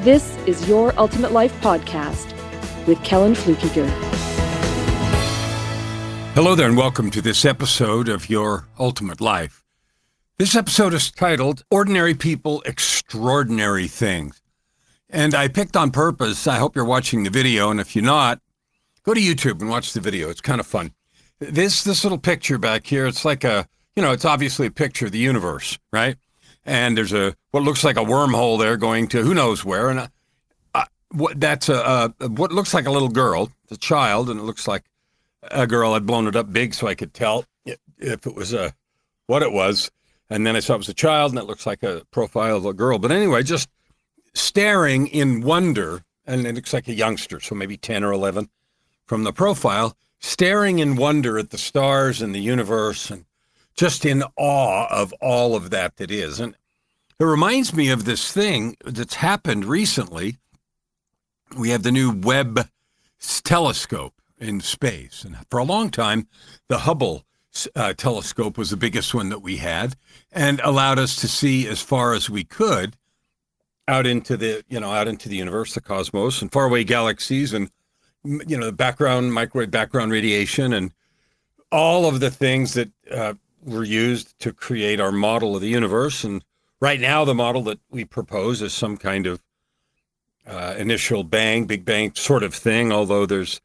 this is Your Ultimate Life Podcast with Kellen Flukiger. Hello there and welcome to this episode of Your Ultimate Life. This episode is titled, Ordinary People, Extraordinary Things. And I picked on purpose. I hope you're watching the video, and if you're not, go to YouTube and watch the video. It's kind of fun. This little picture back here, it's like a, it's obviously a picture of the universe, right? And there's what looks like a wormhole there going to who knows where. And what looks like a little girl, it's a child, and it looks like a girl. I'd blown it up big so I could tell if it was what it was. And then I saw it was a child, and it looks like a profile of a girl. But anyway, just staring in wonder, and it looks like a youngster, so maybe 10 or 11 from the profile, staring in wonder at the stars and the universe and just in awe of all of that is. And it reminds me of this thing that's happened recently. We have the new Webb telescope in space. And for a long time, the Hubble telescope was the biggest one that we had and allowed us to see as far as we could out into the, out into the universe, the cosmos, and faraway galaxies and, the microwave background radiation and all of the things that were used to create our model of the universe. And right now, the model that we propose is some kind of initial bang, big bang sort of thing, although there's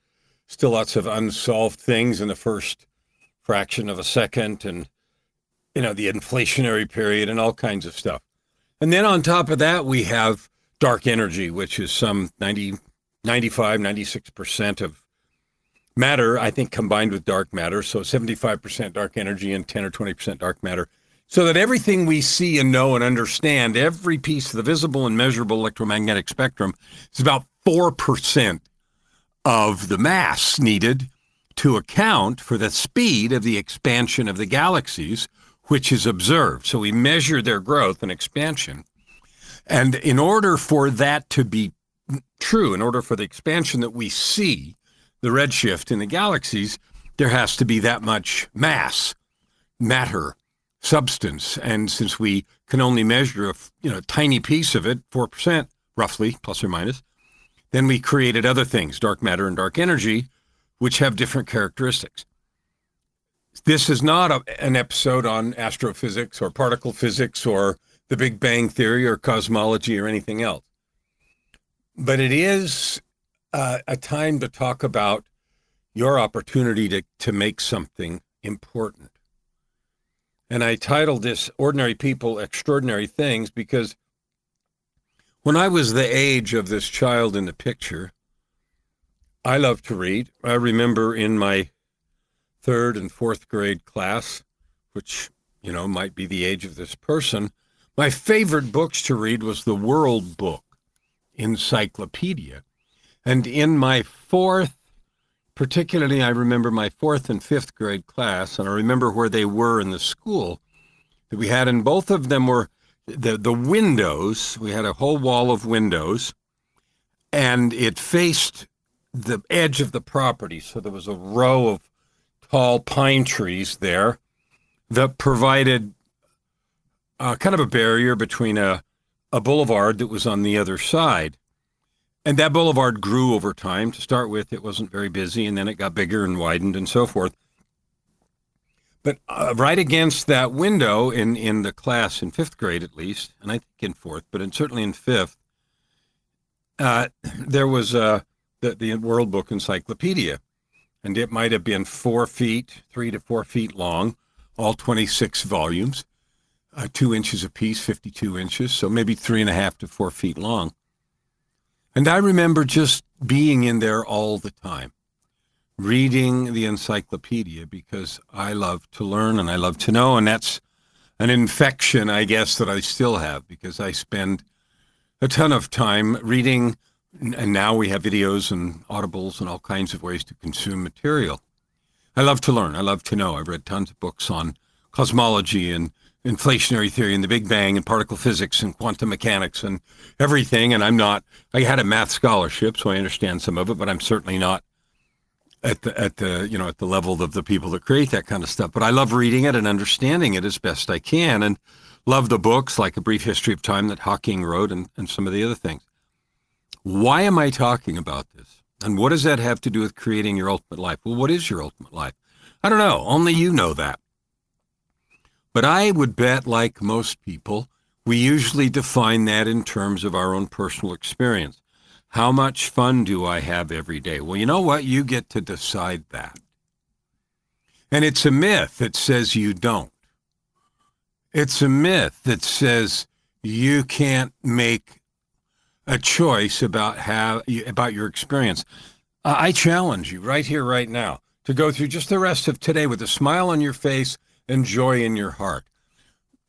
still lots of unsolved things in the first fraction of a second and, the inflationary period and all kinds of stuff. And then on top of that, we have dark energy, which is some 96% of matter, I think, combined with dark matter. So 75% dark energy and 10 or 20% dark matter. So that everything we see and know and understand, every piece of the visible and measurable electromagnetic spectrum is about 4% of the mass needed to account for the speed of the expansion of the galaxies, which is observed. So we measure their growth and expansion. And in order for that to be true, in order for the expansion that we see, the redshift in the galaxies, there has to be that much mass, matter, substance. And since we can only measure a tiny piece of it, 4% roughly, plus or minus, then we created other things, dark matter and dark energy, which have different characteristics. This is not an episode on astrophysics or particle physics or the Big Bang Theory or cosmology or anything else. But it is a time to talk about your opportunity to make something important. And I titled this Ordinary People, Extraordinary Things because when I was the age of this child in the picture, I loved to read. I remember in my third and fourth grade class, which, might be the age of this person, my favorite books to read was the World Book Encyclopedia. And in my fourth and fifth grade class, and I remember where they were in the school that we had, and both of them were the windows. We had a whole wall of windows, and it faced the edge of the property. So there was a row of tall pine trees there that provided kind of a barrier between a boulevard that was on the other side. And that boulevard grew over time. To start with, it wasn't very busy, and then it got bigger and widened and so forth. But right against that window in the class, in fifth grade at least, and I think in fourth, but certainly in fifth, there was the World Book Encyclopedia. And it might have been 3 to 4 feet long, all 26 volumes, 2 inches apiece, 52 inches, so maybe 3.5 to 4 feet long. And I remember just being in there all the time, reading the encyclopedia because I love to learn and I love to know. And that's an infection, I guess, that I still have because I spend a ton of time reading And now we have videos and audibles and all kinds of ways to consume material. I love to learn. I love to know. I've read tons of books on cosmology and inflationary theory and the Big Bang and particle physics and quantum mechanics and everything. And I had a math scholarship, so I understand some of it, but I'm certainly not at the level of the people that create that kind of stuff. But I love reading it and understanding it as best I can, and love the books like A Brief History of Time that Hawking wrote and some of the other things. Why am I talking about this? And what does that have to do with creating your ultimate life? Well, what is your ultimate life? I don't know. Only you know that. But I would bet, like most people, we usually define that in terms of our own personal experience. How much fun do I have every day? Well, you know what? You get to decide that. And it's a myth that says you don't. It's a myth that says you can't make a choice about your experience. I challenge you right here, right now, to go through just the rest of today with a smile on your face and joy in your heart.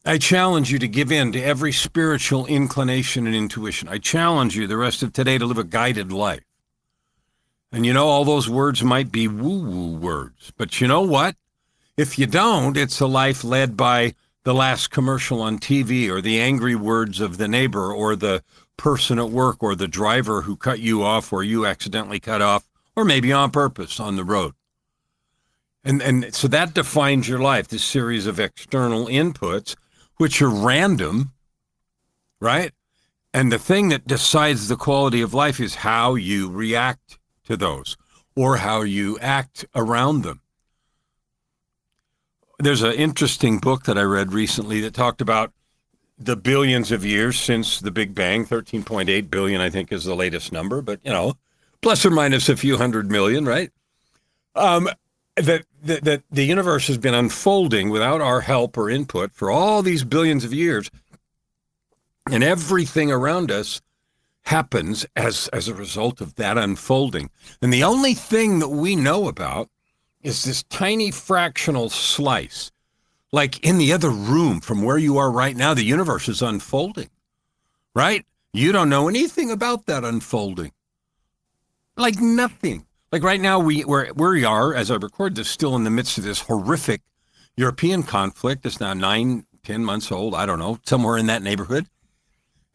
I challenge you to give in to every spiritual inclination and intuition. I challenge you the rest of today to live a guided life. And you know, all those words might be woo-woo words, but you know what? If you don't, it's a life led by the last commercial on TV or the angry words of the neighbor or the person at work or the driver who cut you off or you accidentally cut off, or maybe on purpose on the road. And so that defines your life, this series of external inputs, which are random, right? And the thing that decides the quality of life is how you react to those or how you act around them. There's an interesting book that I read recently that talked about the billions of years since the Big Bang, 13.8 billion, I think, is the latest number, but, you know, plus or minus a few hundred million, right? That the universe has been unfolding without our help or input for all these billions of years, and everything around us happens as a result of that unfolding. And the only thing that we know about is this tiny fractional slice. Like in the other room from where you are right now, the universe is unfolding, right? You don't know anything about that unfolding. Like nothing. Like right now, we are, as I record this, still in the midst of this horrific European conflict. It's now 9-10 months old. I don't know, somewhere in that neighborhood.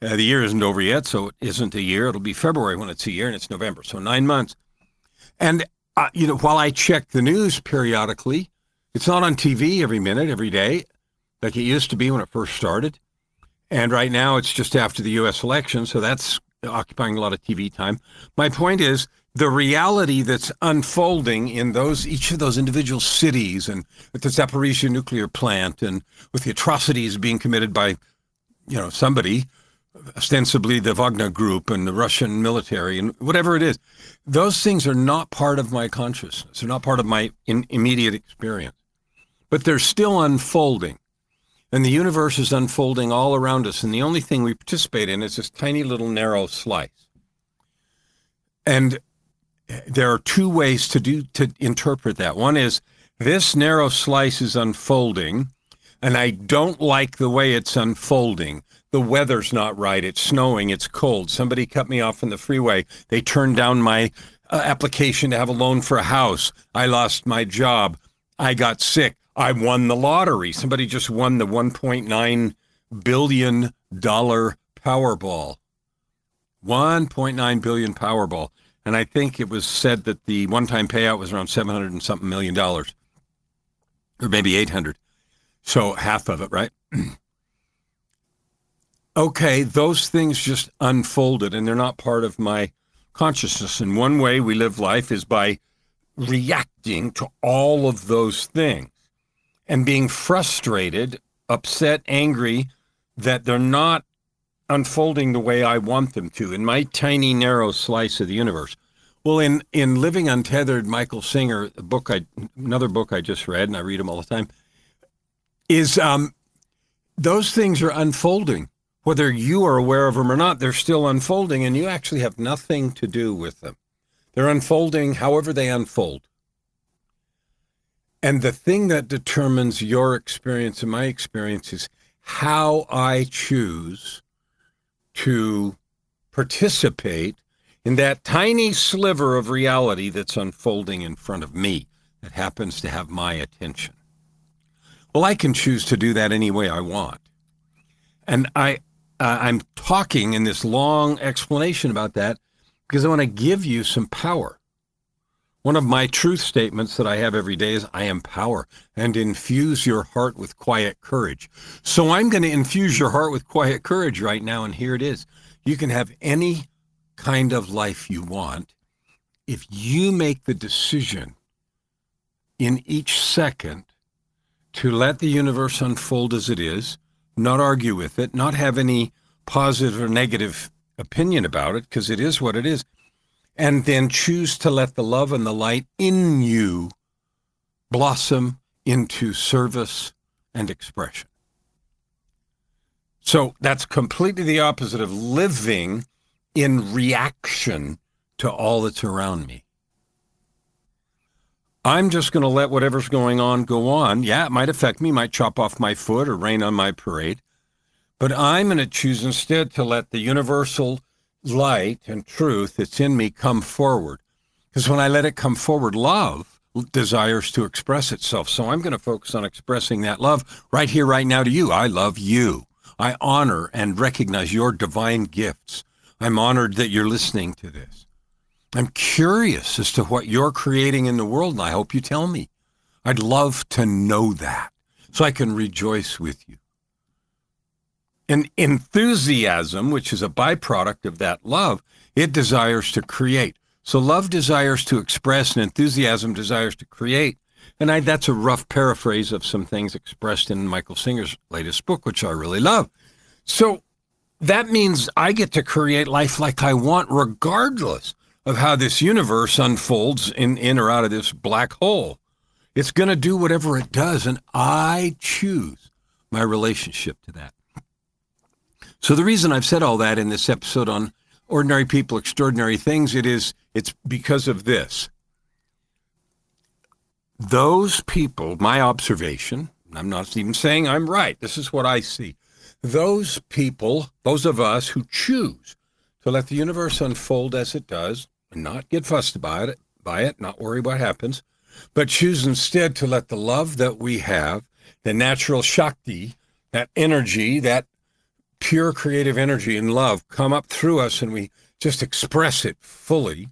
The year isn't over yet, so it isn't a year. It'll be February when it's a year, and it's November, so 9 months. And, while I check the news periodically, it's not on TV every minute, every day, like it used to be when it first started. And right now it's just after the U.S. election, so that's occupying a lot of TV time. My point is the reality that's unfolding in each of those individual cities and at the Zaporizhzhia nuclear plant and with the atrocities being committed by, somebody, ostensibly the Wagner Group and the Russian military and whatever it is, those things are not part of my consciousness. They're not part of my immediate experience. But they're still unfolding, and the universe is unfolding all around us, and the only thing we participate in is this tiny little narrow slice. And there are two ways to interpret that. One is, this narrow slice is unfolding, and I don't like the way it's unfolding. The weather's not right, it's snowing, it's cold, somebody cut me off on the freeway, they turned down my application to have a loan for a house, I lost my job, I got sick, I won the lottery. Somebody just won the $1.9 billion Powerball. $1.9 billion Powerball. And I think it was said that the one-time payout was around $700 and something million, or maybe 800. So half of it, right? Okay, those things just unfolded, and they're not part of my consciousness. And one way we live life is by reacting to all of those things and being frustrated, upset, angry that they're not unfolding the way I want them to in my tiny, narrow slice of the universe. Well, in Living Untethered, Michael Singer, another book I just read, and I read them all the time, is those things are unfolding. Whether you are aware of them or not, they're still unfolding, and you actually have nothing to do with them. They're unfolding however they unfold. And the thing that determines your experience and my experience is how I choose to participate in that tiny sliver of reality that's unfolding in front of me that happens to have my attention. Well, I can choose to do that any way I want. And I'm talking in this long explanation about that because I want to give you some power. One of my truth statements that I have every day is, I am power, and infuse your heart with quiet courage. So I'm going to infuse your heart with quiet courage right now, and here it is. You can have any kind of life you want if you make the decision in each second to let the universe unfold as it is, not argue with it, not have any positive or negative opinion about it, because it is what it is. And then choose to let the love and the light in you blossom into service and expression. So that's completely the opposite of living in reaction to all that's around me. I'm just going to let whatever's going on go on. Yeah, it might affect me, might chop off my foot or rain on my parade. But I'm going to choose instead to let the universal light and truth that's in me come forward, because when I let it come forward, love desires to express itself. So I'm going to focus on expressing that love right here, right now to you. I love you. I honor and recognize your divine gifts. I'm honored that you're listening to this. I'm curious as to what you're creating in the world, and I hope you tell me. I'd love to know that so I can rejoice with you. And enthusiasm, which is a byproduct of that love, it desires to create. So love desires to express and enthusiasm desires to create. And that's a rough paraphrase of some things expressed in Michael Singer's latest book, which I really love. So that means I get to create life like I want, regardless of how this universe unfolds in or out of this black hole. It's going to do whatever it does, and I choose my relationship to that. So the reason I've said all that in this episode on Ordinary People, Extraordinary Things, it's because of this. Those people, my observation, I'm not even saying I'm right, this is what I see. Those people, those of us who choose to let the universe unfold as it does and not get fussed about it, not worry what happens, but choose instead to let the love that we have, the natural Shakti, that energy, that pure creative energy and love come up through us, and we just express it fully.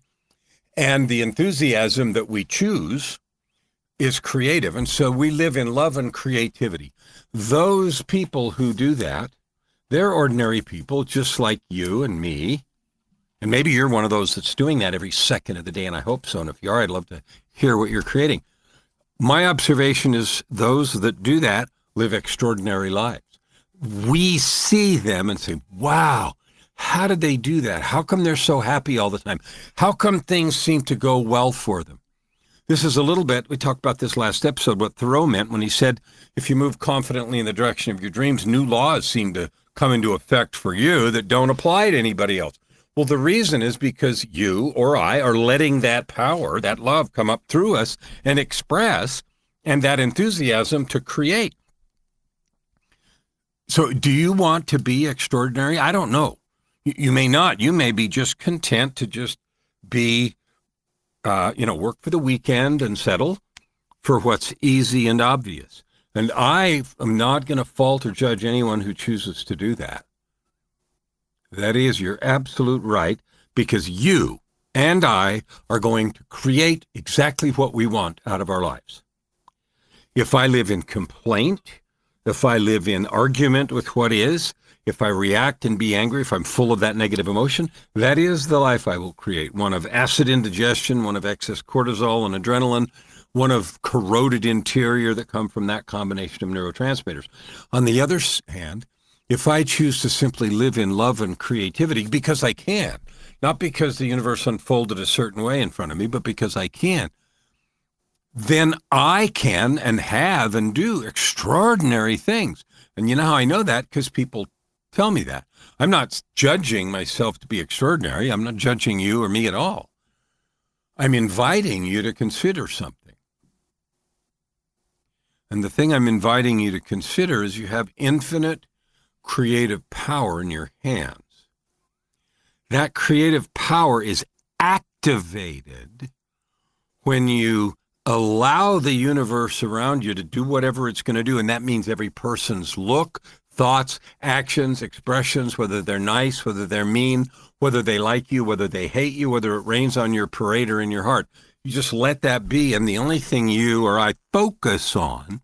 And the enthusiasm that we choose is creative. And so we live in love and creativity. Those people who do that, they're ordinary people just like you and me. And maybe you're one of those that's doing that every second of the day, and I hope so. And if you are, I'd love to hear what you're creating. My observation is those that do that live extraordinary lives. We see them and say, wow, how did they do that? How come they're so happy all the time? How come things seem to go well for them? This is a little bit, we talked about this last episode, what Thoreau meant when he said, if you move confidently in the direction of your dreams, new laws seem to come into effect for you that don't apply to anybody else. Well, the reason is because you or I are letting that power, that love come up through us and express, and that enthusiasm to create. So do you want to be extraordinary? I don't know. You may not. You may be just content to just be, work for the weekend and settle for what's easy and obvious. And I am not going to fault or judge anyone who chooses to do that. That is your absolute right, because you and I are going to create exactly what we want out of our lives. If I live in complaint, if I live in argument with what is, if I react and be angry, if I'm full of that negative emotion, that is the life I will create. One of acid indigestion, one of excess cortisol and adrenaline, one of corroded interior that come from that combination of neurotransmitters. On the other hand, if I choose to simply live in love and creativity because I can, not because the universe unfolded a certain way in front of me, but because I can, then I can and have and do extraordinary things. And you know how I know that? Because people tell me that. I'm not judging myself to be extraordinary. I'm not judging you or me at all. I'm inviting you to consider something. And the thing I'm inviting you to consider is you have infinite creative power in your hands. That creative power is activated when you allow the universe around you to do whatever it's going to do. And that means every person's look, thoughts, actions, expressions, whether they're nice, whether they're mean, whether they like you, whether they hate you, whether it rains on your parade or in your heart. You just let that be. And the only thing you or I focus on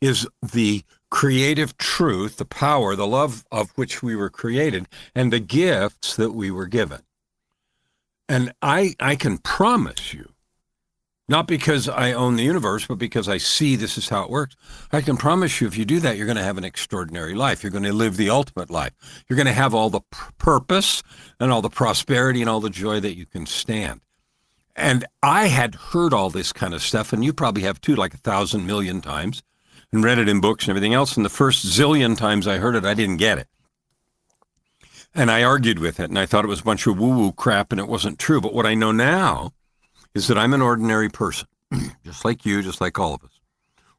is the creative truth, the power, the love of which we were created, and the gifts that we were given. And I can promise you, not because I own the universe, but because I see this is how it works, I can promise you if you do that, you're going to have an extraordinary life. You're going to live the ultimate life. You're going to have all the purpose and all the prosperity and all the joy that you can stand. And I had heard all this kind of stuff, and you probably have too, like 1,000 million times, and read it in books and everything else. And the first zillion times I heard it, I didn't get it. And I argued with it, and I thought it was a bunch of woo-woo crap, and it wasn't true. But what I know now is that I'm an ordinary person, just like you, just like all of us.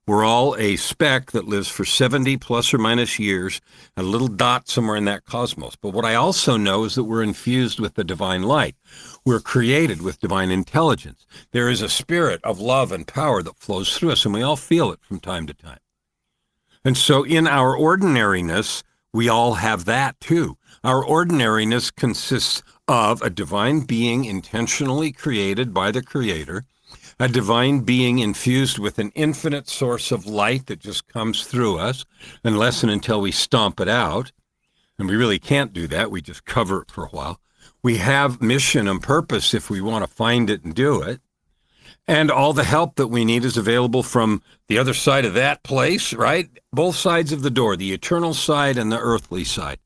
We're all a speck that lives for 70 plus or minus years, a little dot somewhere in that cosmos. But what I also know is that we're infused with the divine light. We're created with divine intelligence. There is a spirit of love and power that flows through us, and we all feel it from time to time. And so in our ordinariness, we all have that too. Our ordinariness consists of a divine being intentionally created by the Creator, a divine being infused with an infinite source of light that just comes through us, unless and until we stomp it out. And we really can't do that. We just cover it for a while. We have mission and purpose if we want to find it and do it. And all the help that we need is available from the other side of that place, right? Both sides of the door, the eternal side and the earthly side.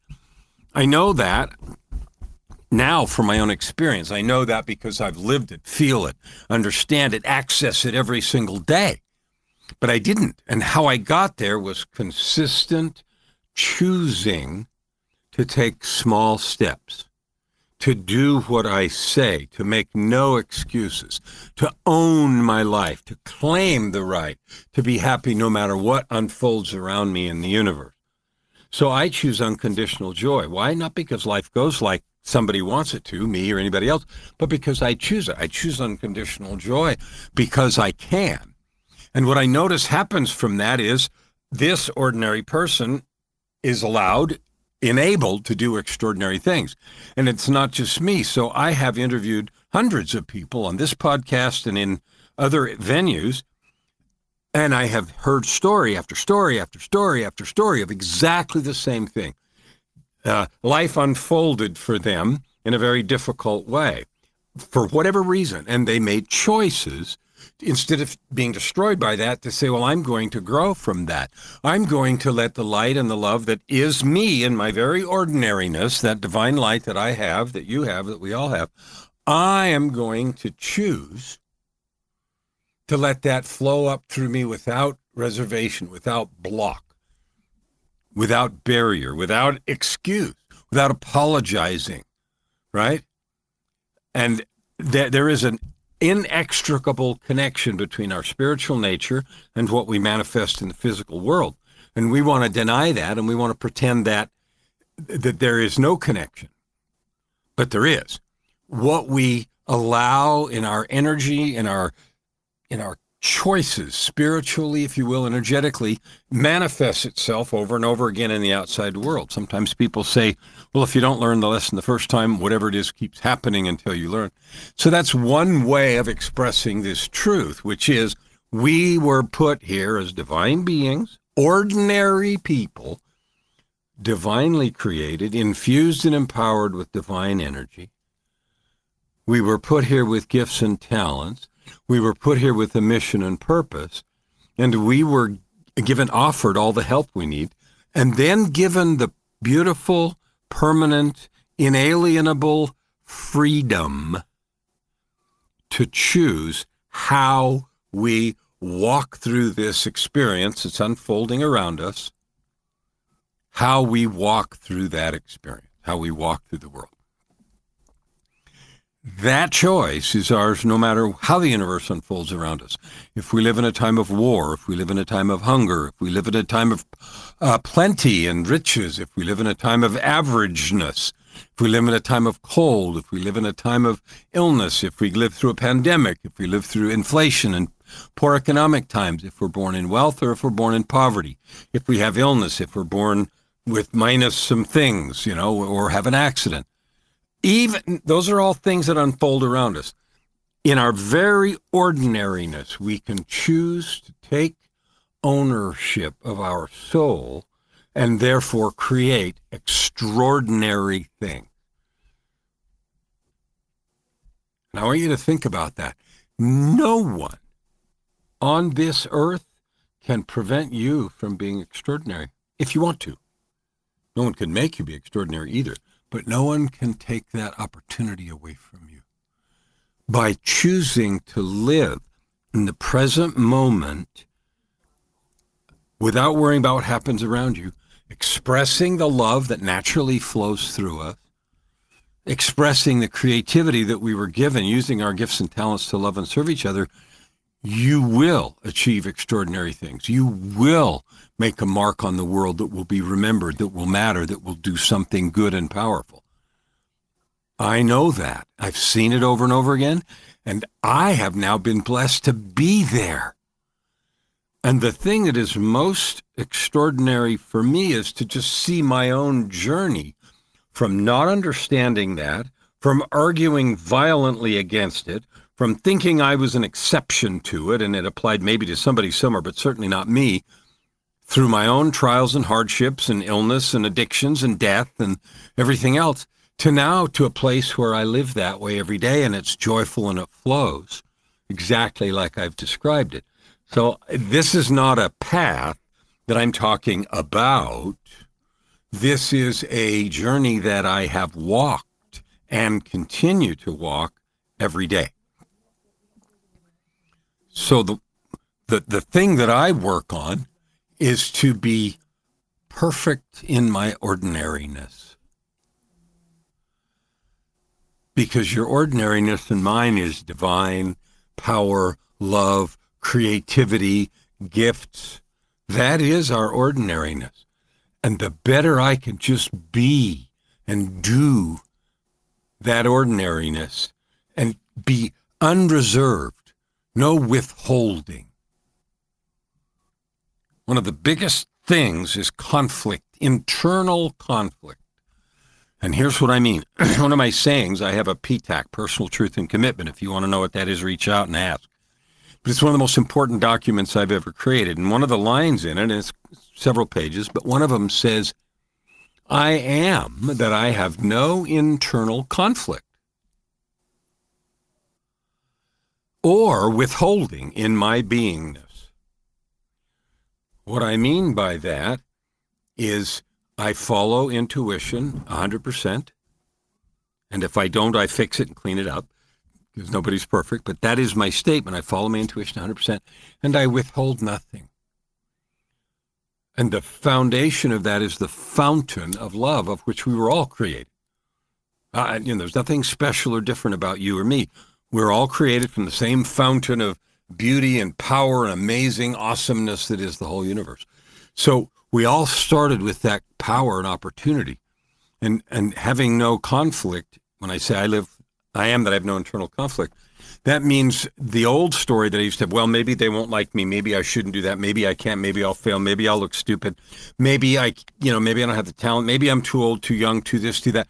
I know that now from my own experience. I know that because I've lived it, feel it, understand it, access it every single day. But I didn't. And how I got there was consistent choosing to take small steps, to do what I say, to make no excuses, to own my life, to claim the right to be happy no matter what unfolds around me in the universe. So I choose unconditional joy. Why? Not because life goes like somebody wants it to, me or anybody else, but because I choose it. I choose unconditional joy because I can. And what I notice happens from that is this ordinary person is allowed, enabled to do extraordinary things. And it's not just me. So I have interviewed hundreds of people on this podcast and in other venues, and I have heard story after story after story after story of exactly the same thing. Life unfolded for them in a very difficult way, for whatever reason. And they made choices, instead of being destroyed by that, to say, well, I'm going to grow from that. I'm going to let the light and the love that is me in my very ordinariness, that divine light that I have, that you have, that we all have, I am going to choose to let that flow up through me without reservation, without block, without barrier, without excuse, without apologizing, right? And there is an inextricable connection between our spiritual nature and what we manifest in the physical world. And we want to deny that, and we want to pretend that there is no connection. But there is. What we allow in our energy, in our choices, spiritually, if you will, energetically, manifests itself over and over again in the outside world. Sometimes people say, well, if you don't learn the lesson the first time, whatever it is keeps happening until you learn. So that's one way of expressing this truth, which is we were put here as divine beings, ordinary people, divinely created, infused and empowered with divine energy. We were put here with gifts and talents. We were put here with a mission and purpose, and we were offered all the help we need, and then given the beautiful, permanent, inalienable freedom to choose how we walk through this experience that's unfolding around us, how we walk through that experience, how we walk through the world. That choice is ours no matter how the universe unfolds around us. If we live in a time of war, if we live in a time of hunger, if we live in a time of plenty and riches, if we live in a time of averageness, if we live in a time of cold, if we live in a time of illness, if we live through a pandemic, if we live through inflation and poor economic times, if we're born in wealth or if we're born in poverty, if we have illness, if we're born with minus some things, you know, or have an accident. Even those are all things that unfold around us. In our very ordinariness, we can choose to take ownership of our soul and therefore create extraordinary things. And I want you to think about that. No one on this earth can prevent you from being extraordinary if you want to. No one can make you be extraordinary either, but no one can take that opportunity away from you. By choosing to live in the present moment without worrying about what happens around you, expressing the love that naturally flows through us, expressing the creativity that we were given, using our gifts and talents to love and serve each other, you will achieve extraordinary things. You will make a mark on the world that will be remembered, that will matter, that will do something good and powerful. I know that. I've seen it over and over again, and I have now been blessed to be there. And the thing that is most extraordinary for me is to just see my own journey from not understanding that, from arguing violently against it, from thinking I was an exception to it, and it applied maybe to somebody somewhere, but certainly not me, through my own trials and hardships and illness and addictions and death and everything else, to now to a place where I live that way every day, and it's joyful and it flows exactly like I've described it. So this is not a path that I'm talking about. This is a journey that I have walked and continue to walk every day. So the thing that I work on is to be perfect in my ordinariness. Because your ordinariness and mine is divine, power, love, creativity, gifts. That is our ordinariness. And the better I can just be and do that ordinariness and be unreserved, no withholding. One of the biggest things is conflict, internal conflict. And here's what I mean. One of my sayings, I have a PTAC, Personal Truth and Commitment. If you want to know what that is, reach out and ask. But it's one of the most important documents I've ever created. And one of the lines in it, and it's several pages, but one of them says, I am that I have no internal conflict or withholding in my beingness. What I mean by that is, I follow intuition 100%, and if I don't, I fix it and clean it up, because nobody's perfect, but that is my statement. I follow my intuition 100%, and I withhold nothing. And the foundation of that is the fountain of love of which we were all created. There's nothing special or different about you or me. We're all created from the same fountain of beauty and power and amazing awesomeness that is the whole universe. So we all started with that power and opportunity, and having no conflict. When I say I am that I have no internal conflict, that means the old story that I used to have, well, maybe they won't like me, maybe I shouldn't do that, maybe I can't, maybe I'll fail, maybe I'll look stupid, maybe I don't have the talent, maybe I'm too old, too young, too this, too that.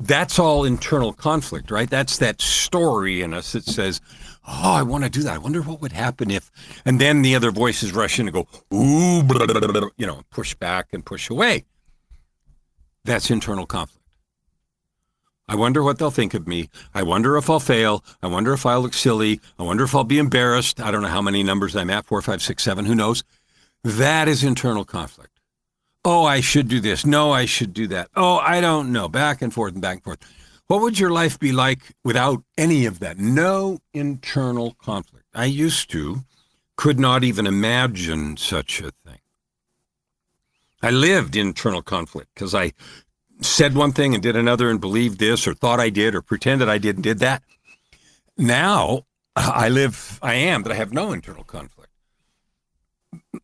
That's all internal conflict, right? That's that story in us that says, oh, I want to do that. I wonder what would happen if, and then the other voices rush in and go, ooh, blah, blah, blah, push back and push away. That's internal conflict. I wonder what they'll think of me. I wonder if I'll fail. I wonder if I'll look silly. I wonder if I'll be embarrassed. I don't know how many numbers I'm at, 4, 5, 6, 7, who knows? That is internal conflict. Oh, I should do this. No, I should do that. Oh, I don't know. Back and forth and back and forth. What would your life be like without any of that? No internal conflict. I used to, could not even imagine such a thing. I lived internal conflict because I said one thing and did another and believed this or thought I did or pretended I did and did that. Now I am that I have no internal conflict.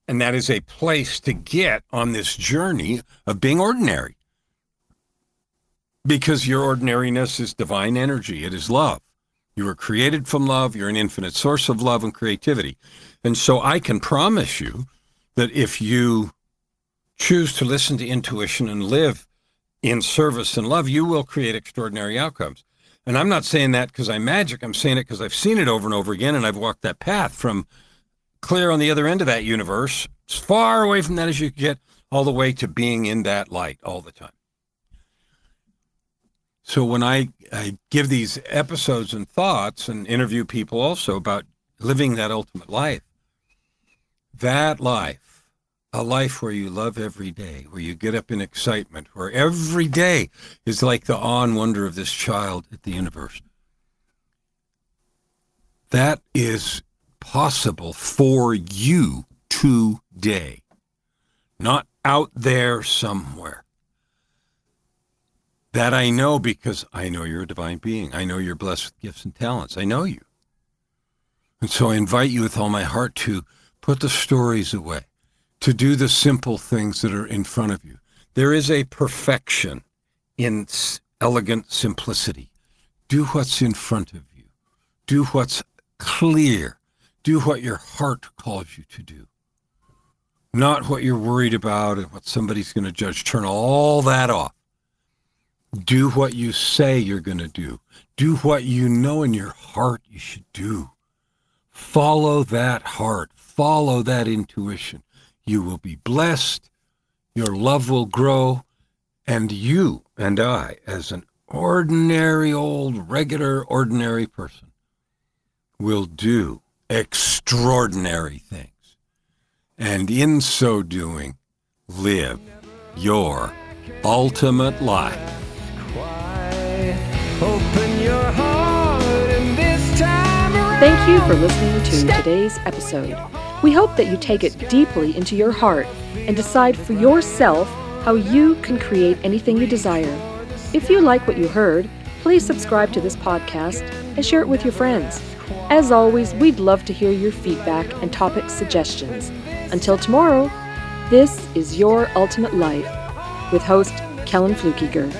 And that is a place to get on this journey of being ordinary. Because your ordinariness is divine energy. It is love. You were created from love. You're an infinite source of love and creativity. And so I can promise you that if you choose to listen to intuition and live in service and love, you will create extraordinary outcomes. And I'm not saying that because I'm magic. I'm saying it because I've seen it over and over again, and I've walked that path from clear on the other end of that universe, as far away from that as you can get, all the way to being in that light all the time. So when I give these episodes and thoughts and interview people also about living that ultimate life, a life where you love every day, where you get up in excitement, where every day is like the awe and wonder of this child at the universe. That is possible for you today, not out there somewhere. That I know because I know you're a divine being. I know you're blessed with gifts and talents. I know you. And so I invite you with all my heart to put the stories away, to do the simple things that are in front of you. There is a perfection in elegant simplicity. Do what's in front of you. Do what's clear. Do what your heart calls you to do. Not what you're worried about and what somebody's going to judge. Turn all that off. Do what you say you're going to do. Do what you know in your heart you should do. Follow that heart. Follow that intuition. You will be blessed, your love will grow, and you and I, as an ordinary old, regular, ordinary person, will do extraordinary things. And in so doing, live your ultimate life. Open your heart and this time around. Thank you for listening to today's episode. We hope that you take it deeply into your heart and decide for yourself how you can create anything you desire. If you like what you heard, please subscribe to this podcast and share it with your friends. As always, we'd love to hear your feedback and topic suggestions. Until tomorrow, this is Your Ultimate Life with host Kellen Flukiger.